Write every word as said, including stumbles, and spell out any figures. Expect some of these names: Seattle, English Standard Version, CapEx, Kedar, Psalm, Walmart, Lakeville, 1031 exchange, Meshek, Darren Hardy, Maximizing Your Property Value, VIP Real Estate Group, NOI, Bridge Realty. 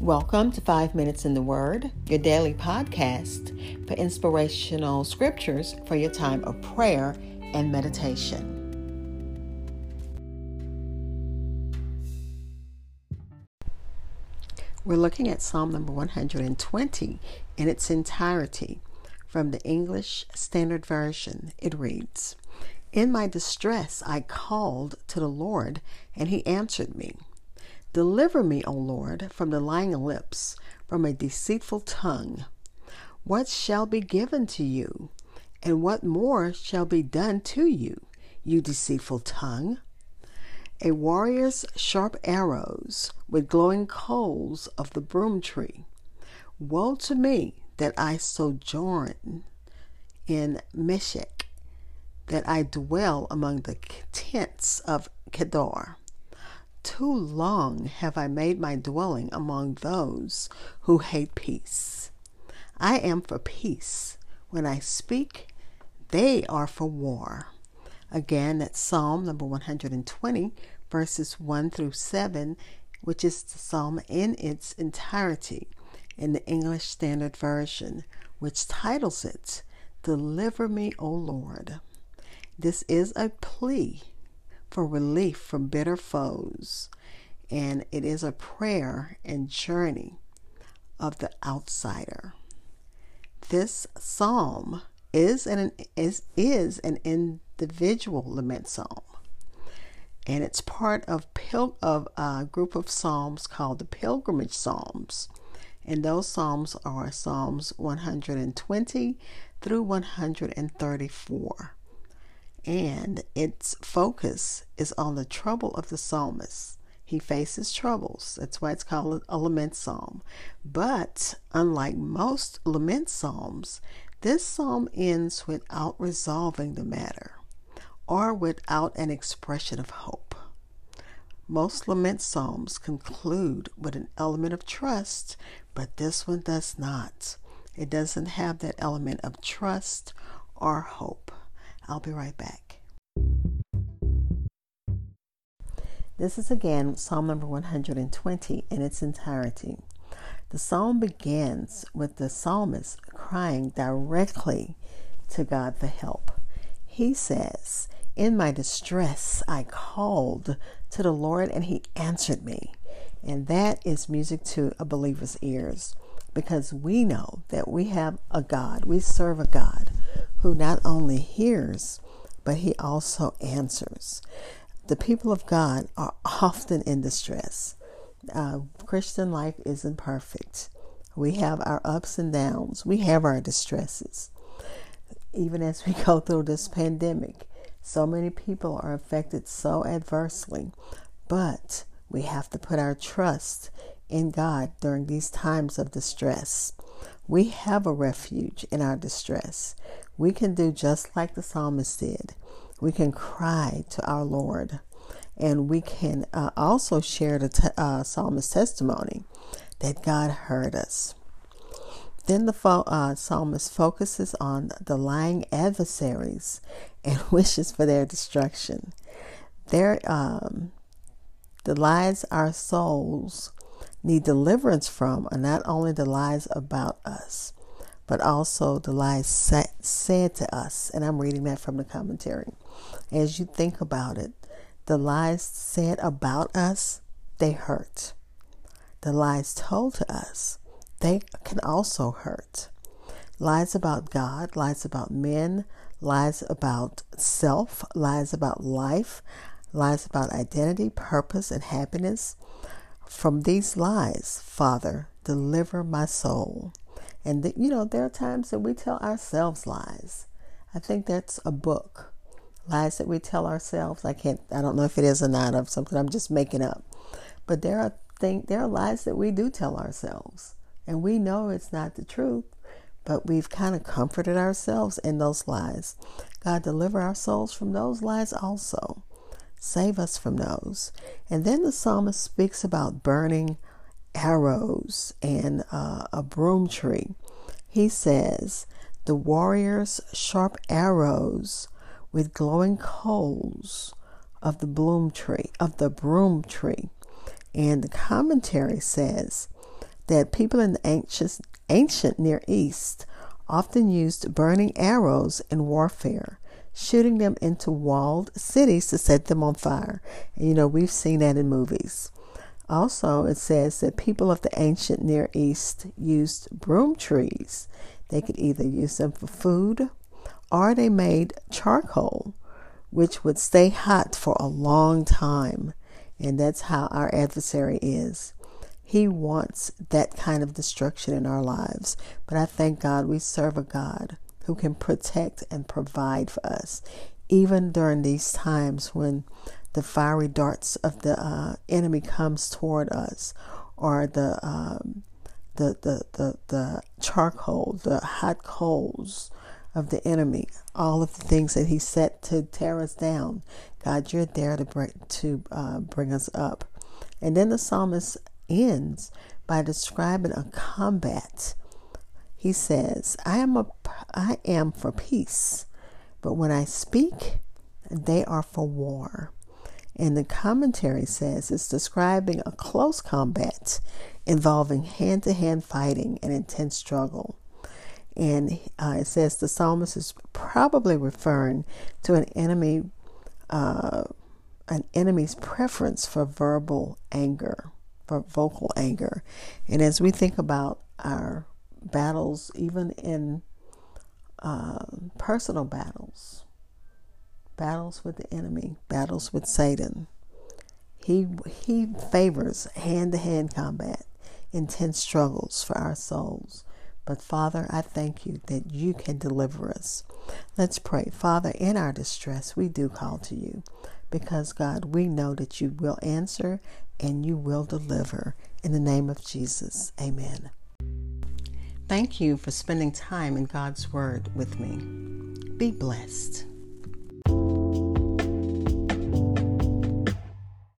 Welcome to Five Minutes in the Word, your daily podcast for inspirational scriptures for your time of prayer and meditation. We're looking at Psalm number one hundred twenty in its entirety from the English Standard Version. It reads, "In my distress I called to the Lord, and he answered me. Deliver me, O Lord, from the lying lips, from a deceitful tongue. What shall be given to you, and what more shall be done to you, you deceitful tongue? A warrior's sharp arrows with glowing coals of the broom tree. Woe to me that I sojourn in Meshek, that I dwell among the tents of Kedar. Too long have I made my dwelling among those who hate peace. I am for peace. When I speak, they are for war." Again, that's Psalm number one hundred twenty, verses one through seven, which is the psalm in its entirety in the English Standard Version, which titles it, "Deliver Me, O Lord." This is a plea for relief from bitter foes, and it is a prayer and journey of the outsider. This psalm is an is is an individual lament psalm, and it's part of pil- of a group of psalms called the pilgrimage psalms, and those psalms are Psalms one hundred twenty through one hundred thirty-four. And its focus is on the trouble of the psalmist. He faces troubles. That's why it's called a lament psalm. But unlike most lament psalms, this psalm ends without resolving the matter or without an expression of hope. Most lament psalms conclude with an element of trust, but this one does not. It doesn't have that element of trust or hope. I'll be right back. This is again Psalm number one hundred twenty in its entirety. The psalm begins with the psalmist crying directly to God for help. He says, "In my distress I called to the Lord, and he answered me." And that is music to a believer's ears, because we know that we have a God. We serve a God who not only hears, but he also answers. The people of God are often in distress. Uh, Christian life isn't perfect. We have our ups and downs. We have our distresses. Even as we go through this pandemic, so many people are affected so adversely. But we have to put our trust in God during these times of distress. We have a refuge in our distress. We can do just like the psalmist did. We can cry to our Lord, and we can uh, also share the te- uh, psalmist's testimony that God heard us. Then the fo- uh, psalmist focuses on the lying adversaries and wishes for their destruction. Their um, the lies our souls need deliverance from are not only the lies about us, but also the lies said to us. And I'm reading that from the commentary. As you think about it, the lies said about us, they hurt. The lies told to us, they can also hurt. Lies about God, lies about men, lies about self, lies about life, lies about identity, purpose, and happiness. From these lies, Father, deliver my soul. And, the, you know, there are times that we tell ourselves lies. I think that's a book, Lies That We Tell Ourselves. I can't, I don't know if it is or not, of something I'm just making up. But there are things, there are lies that we do tell ourselves. And we know it's not the truth, but we've kind of comforted ourselves in those lies. God, deliver our souls from those lies also. Save us from those. And then the psalmist speaks about burning arrows and uh, a broom tree. He says, "The warrior's sharp arrows with glowing coals of the bloom tree, of the broom tree." And the commentary says, that people in the anxious, ancient Near East often used burning arrows in warfare, shooting them into walled cities to set them on fire. And, you know, we've seen that in movies. Also, it says that people of the ancient Near East used broom trees. They could either use them for food, or they made charcoal, which would stay hot for a long time. And that's how our adversary is. He wants that kind of destruction in our lives. But I thank God we serve a God who can protect and provide for us, even during these times when the fiery darts of the uh, enemy comes toward us, or the, um, the, the, the, the charcoal, the hot coals of the enemy, all of the things that he set to tear us down. God, you're there to bring, to uh, bring us up. And then the psalmist ends by describing a combat. He says, I am, a, I am for peace, but when I speak, they are for war. And the commentary says it's describing a close combat involving hand-to-hand fighting and intense struggle. And uh, it says the psalmist is probably referring to an enemy, uh, an enemy's preference for verbal anger, for vocal anger. And as we think about our battles, even in uh, personal battles, battles with the enemy, battles with Satan. He he favors hand-to-hand combat, intense struggles for our souls. But Father, I thank you that you can deliver us. Let's pray. Father, in our distress, we do call to you because, God, we know that you will answer and you will deliver. In the name of Jesus, amen. Thank you for spending time in God's Word with me. Be blessed.